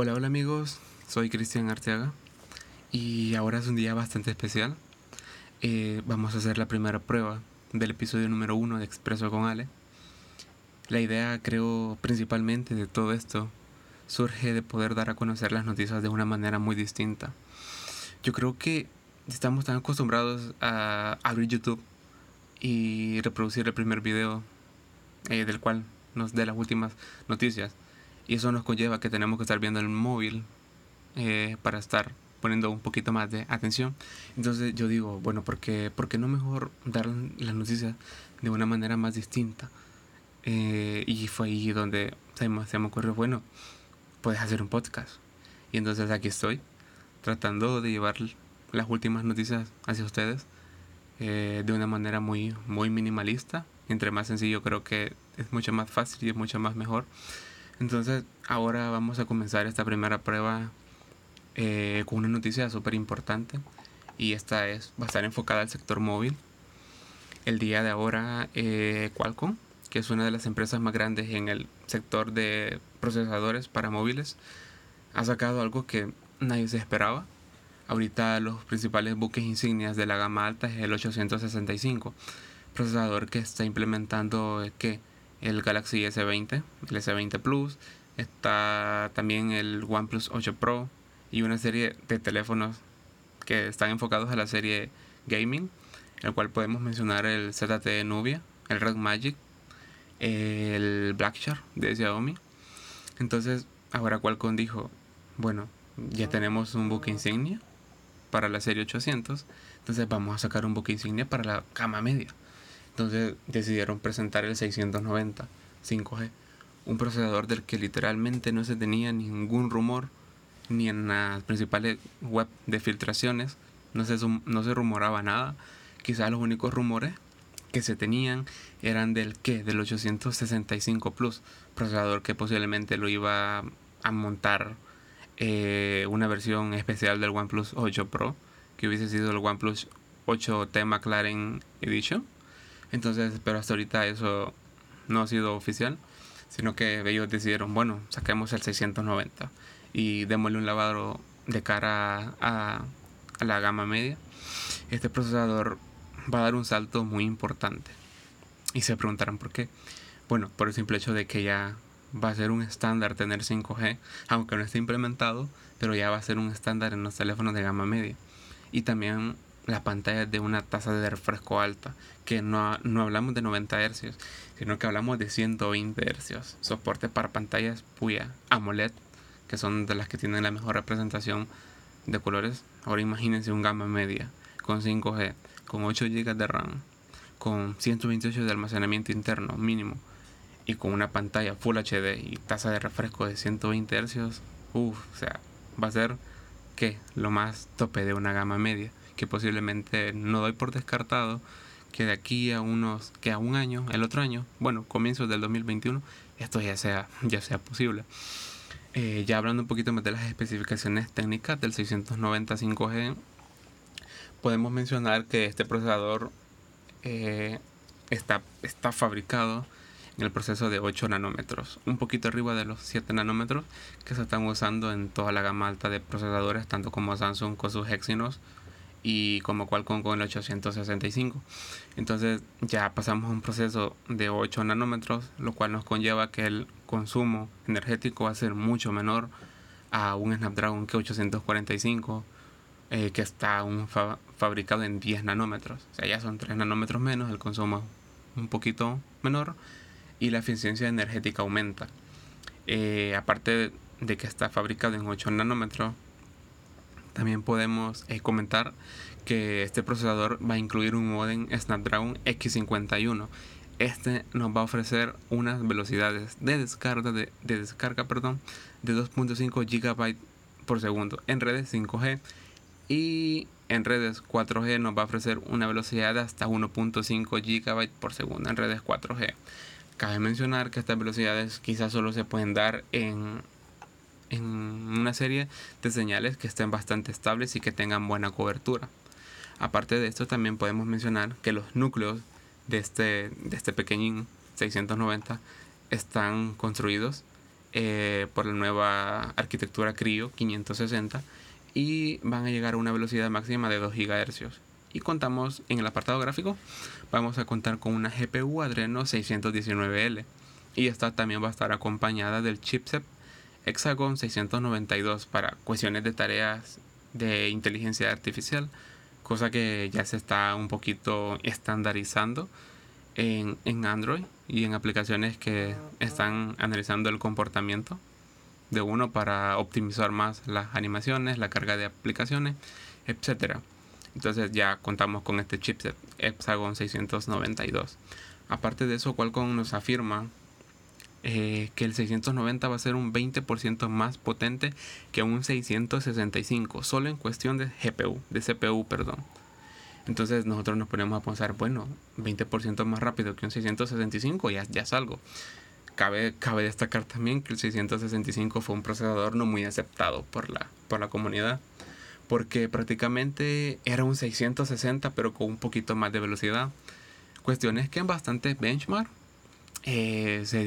Hola, hola amigos, soy Cristian Arteaga y ahora es un día bastante especial. Vamos a hacer la primera prueba del episodio número 1 de Expreso con Ale. La idea, creo, principalmente de todo esto surge de poder dar a conocer las noticias de una manera muy distinta. Yo creo que estamos tan acostumbrados a abrir YouTube y reproducir el primer video del cual nos dé las últimas noticias. Y eso nos conlleva que tenemos que estar viendo el móvil para estar poniendo un poquito más de atención. Entonces yo digo, bueno, ¿por qué no mejor dar las noticias de una manera más distinta? Y fue ahí donde se me ocurrió, bueno, puedes hacer un podcast. Y entonces aquí estoy, tratando de llevar las últimas noticias hacia ustedes de una manera muy, muy minimalista. Entre más sencillo, creo que es mucho más fácil y es mucho más mejor. Entonces ahora vamos a comenzar esta primera prueba con una noticia súper importante, y esta va a estar enfocada al sector móvil. El día de ahora, Qualcomm, que es una de las empresas más grandes en el sector de procesadores para móviles, ha sacado algo que nadie se esperaba. Ahorita los principales buques insignias de la gama alta es el 865, procesador que está implementando el Galaxy S20, el S20 Plus, está también el OnePlus 8 Pro y una serie de teléfonos que están enfocados a la serie gaming, el cual podemos mencionar el ZTE Nubia, el Red Magic, el Black Shark de Xiaomi. Entonces ahora Qualcomm dijo, bueno, ya tenemos un buque insignia para la serie 800, entonces vamos a sacar un buque insignia para la gama media. Entonces decidieron presentar el 690 5G, un procesador del que literalmente no se tenía ningún rumor, ni en las principales web de filtraciones no se rumoraba nada. Quizás los únicos rumores que se tenían eran del 865 Plus, procesador que posiblemente lo iba a montar una versión especial del OnePlus 8 Pro, que hubiese sido el OnePlus 8T McLaren Edition. Entonces, pero hasta ahorita eso no ha sido oficial, sino que ellos decidieron, bueno, saquemos el 690 y démosle un lavado de cara a la gama media. Este procesador va a dar un salto muy importante, y se preguntarán por qué. Bueno, por el simple hecho de que ya va a ser un estándar tener 5G, aunque no esté implementado, pero ya va a ser un estándar en los teléfonos de gama media. Y también la pantalla de una tasa de refresco alta, que no hablamos de 90 Hz, sino que hablamos de 120 Hz. Soporte para pantallas PUA, AMOLED, que son de las que tienen la mejor representación de colores. Ahora imagínense un gama media con 5G, con 8 GB de RAM, con 128 de almacenamiento interno mínimo, y con una pantalla Full HD y tasa de refresco de 120 Hz. O sea, va a ser lo más tope de una gama media, que posiblemente no doy por descartado que de aquí a un año, el otro año, bueno, comienzos del 2021, esto ya sea posible. Ya hablando un poquito más de las especificaciones técnicas del 690 5G, podemos mencionar que este procesador está fabricado en el proceso de 8 nanómetros, un poquito arriba de los 7 nanómetros que se están usando en toda la gama alta de procesadores, tanto como Samsung con sus Exynos y como Qualcomm con el 865. Entonces ya pasamos a un proceso de 8 nanómetros, lo cual nos conlleva que el consumo energético va a ser mucho menor a un Snapdragon que 845, que está fabricado en 10 nanómetros. O sea, ya son 3 nanómetros menos, el consumo un poquito menor y la eficiencia energética aumenta. Aparte de que está fabricado en 8 nanómetros, también podemos comentar que este procesador va a incluir un modem Snapdragon X51. Este nos va a ofrecer unas velocidades de descarga de 2.5 GB por segundo en redes 5G, y en redes 4G nos va a ofrecer una velocidad de hasta 1.5 GB por segundo en redes 4G. Cabe mencionar que estas velocidades quizás solo se pueden dar en una serie de señales que estén bastante estables y que tengan buena cobertura. Aparte de esto, también podemos mencionar que los núcleos de este pequeñín 690 están construidos por la nueva arquitectura Kryo 560 y van a llegar a una velocidad máxima de 2 GHz. Y contamos en el apartado gráfico, vamos a contar con una GPU Adreno 619L y esta también va a estar acompañada del chipset Hexagon 692 para cuestiones de tareas de inteligencia artificial, cosa que ya se está un poquito estandarizando en Android y en aplicaciones que están analizando el comportamiento de uno para optimizar más las animaciones, la carga de aplicaciones, etc. Entonces ya contamos con este chipset Hexagon 692. Aparte de eso, Qualcomm nos afirma que el 690 va a ser un 20% más potente que un 665, solo en cuestión de CPU. Entonces nosotros nos ponemos a pensar, bueno, 20% más rápido que un 665, ya es algo. Cabe destacar también que el 665 fue un procesador no muy aceptado por la comunidad, porque prácticamente era un 660 pero con un poquito más de velocidad, cuestiones que en bastante benchmark se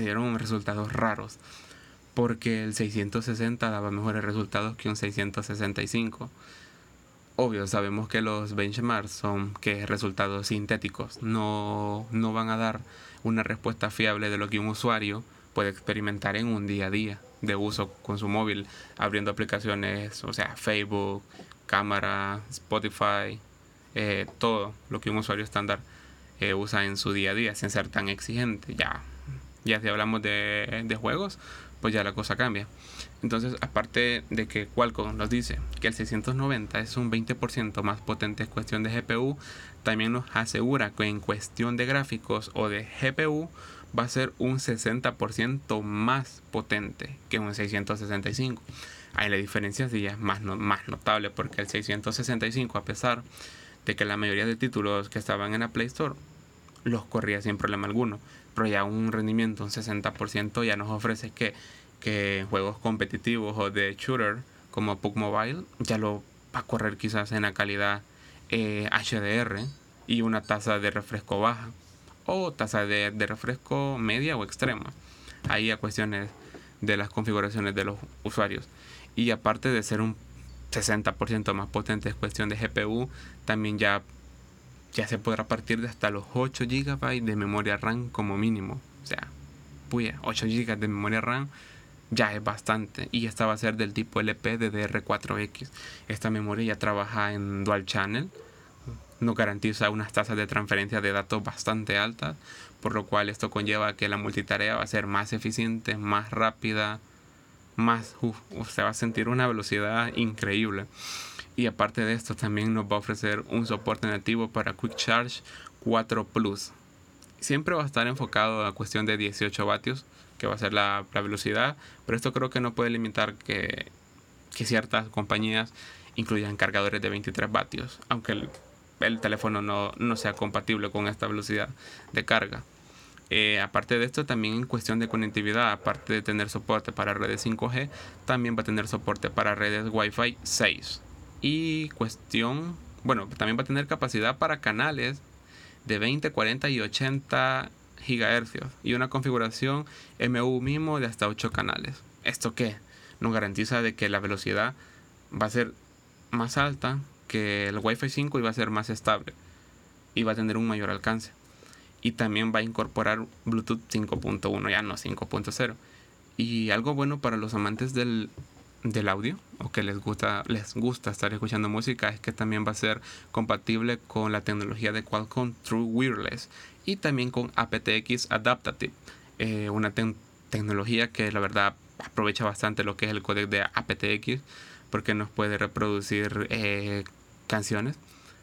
dieron resultados raros, porque el 660 daba mejores resultados que un 665. Obvio, sabemos que los benchmarks son que resultados sintéticos, no van a dar una respuesta fiable de lo que un usuario puede experimentar en un día a día de uso con su móvil, abriendo aplicaciones, o sea, Facebook, cámara, Spotify, todo lo que un usuario estándar usa en su día a día sin ser tan exigente. Ya si hablamos de juegos, pues ya la cosa cambia. Entonces, aparte de que Qualcomm nos dice que el 690 es un 20% más potente en cuestión de GPU, también nos asegura que en cuestión de gráficos o de GPU va a ser un 60% más potente que un 665. Ahí la diferencia sí es más notable, porque el 665, a pesar de que la mayoría de títulos que estaban en la Play Store los corría sin problema alguno, pero ya un rendimiento, un 60%, ya nos ofrece que juegos competitivos o de shooter como PUBG Mobile ya lo va a correr quizás en la calidad HDR y una tasa de refresco baja o tasa de refresco media o extrema, ahí a cuestiones de las configuraciones de los usuarios. Y aparte de ser un 60% más potente es cuestión de GPU, también ya se podrá partir de hasta los 8 GB de memoria RAM como mínimo. O sea, 8 GB de memoria RAM ya es bastante, y esta va a ser del tipo LP DDR4X. Esta memoria ya trabaja en dual channel, nos garantiza unas tasas de transferencia de datos bastante altas, por lo cual esto conlleva que la multitarea va a ser más eficiente, más rápida, se va a sentir una velocidad increíble. Y aparte de esto, también nos va a ofrecer un soporte nativo para Quick Charge 4 Plus. Siempre va a estar enfocado a cuestión de 18 vatios, que va a ser la velocidad, pero esto creo que no puede limitar que ciertas compañías incluyan cargadores de 23 vatios, aunque el teléfono no sea compatible con esta velocidad de carga. Aparte de esto, también en cuestión de conectividad, aparte de tener soporte para redes 5G, también va a tener soporte para redes Wi-Fi 6. Y también va a tener capacidad para canales de 20, 40 y 80 GHz y una configuración MU-MIMO de hasta 8 canales. ¿Esto qué? Nos garantiza de que la velocidad va a ser más alta que el Wi-Fi 5 y va a ser más estable y va a tener un mayor alcance. Y también va a incorporar Bluetooth 5.1, ya no 5.0. Y algo bueno para los amantes del audio, o que les gusta estar escuchando música, es que también va a ser compatible con la tecnología de Qualcomm True Wireless. Y también con aptX Adaptive, una tecnología que la verdad aprovecha bastante lo que es el códec de aptX, porque nos puede reproducir canciones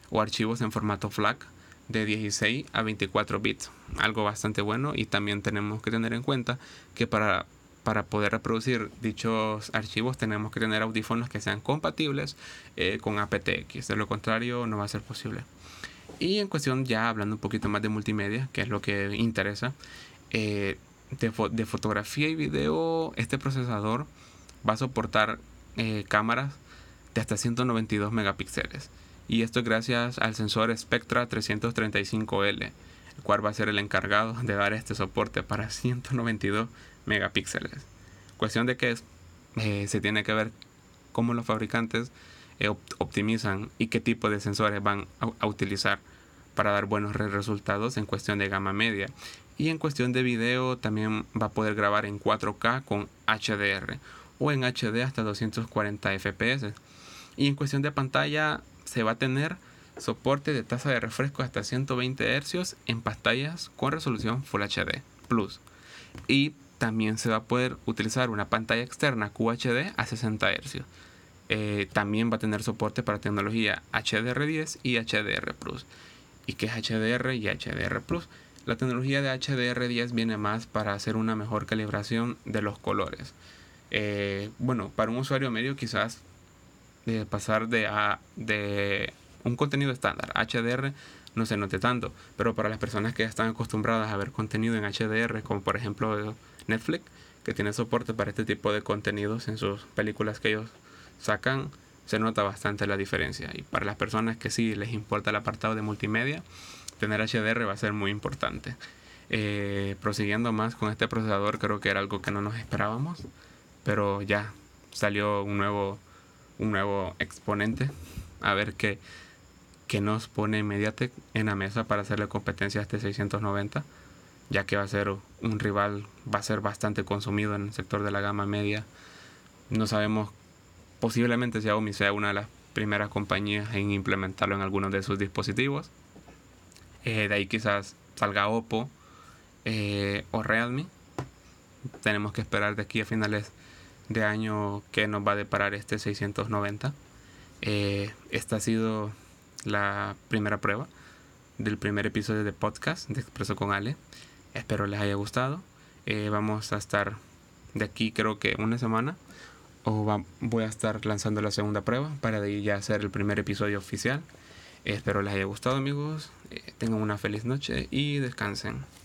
o archivos en formato FLAC de 16 a 24 bits, algo bastante bueno. Y también tenemos que tener en cuenta que para poder reproducir dichos archivos tenemos que tener audífonos que sean compatibles con aptX, de lo contrario no va a ser posible. Y en cuestión, ya hablando un poquito más de multimedia, que es lo que interesa, de fotografía y video, este procesador va a soportar cámaras de hasta 192 megapíxeles. Y esto gracias al sensor Spectra 335L, el cual va a ser el encargado de dar este soporte para 192 megapíxeles. Cuestión de que se tiene que ver cómo los fabricantes optimizan y qué tipo de sensores van a utilizar para dar buenos resultados en cuestión de gama media. Y en cuestión de video también va a poder grabar en 4K con HDR o en HD hasta 240 FPS. Y en cuestión de pantalla se va a tener soporte de tasa de refresco hasta 120 Hz en pantallas con resolución Full HD Plus. Y también se va a poder utilizar una pantalla externa QHD a 60 Hz. También va a tener soporte para tecnología HDR10 y HDR Plus. ¿Y qué es HDR y HDR Plus? La tecnología de HDR10 viene más para hacer una mejor calibración de los colores. Bueno, para un usuario medio quizás pasar de un contenido estándar HDR no se note tanto, pero para las personas que ya están acostumbradas a ver contenido en HDR, como por ejemplo Netflix, que tiene soporte para este tipo de contenidos en sus películas que ellos sacan, se nota bastante la diferencia. Y para las personas que sí les importa el apartado de multimedia, tener HDR va a ser muy importante. Prosiguiendo más con este procesador, creo que era algo que no nos esperábamos, pero ya salió un nuevo exponente. A ver qué nos pone Mediatek en la mesa para hacerle competencia a este 690, ya que va a ser un rival, va a ser bastante consumido en el sector de la gama media. No sabemos, posiblemente Xiaomi sea una de las primeras compañías en implementarlo en algunos de sus dispositivos. De ahí quizás salga Oppo o Realme. Tenemos que esperar de aquí a finales de año qué nos va a deparar este 690. Esta ha sido la primera prueba del primer episodio de podcast de Expreso con Ale. Espero les haya gustado. Vamos a estar de aquí creo que una semana, voy a estar lanzando la segunda prueba para de ahí ya hacer el primer episodio oficial. Espero les haya gustado, amigos. Tengan una feliz noche y descansen.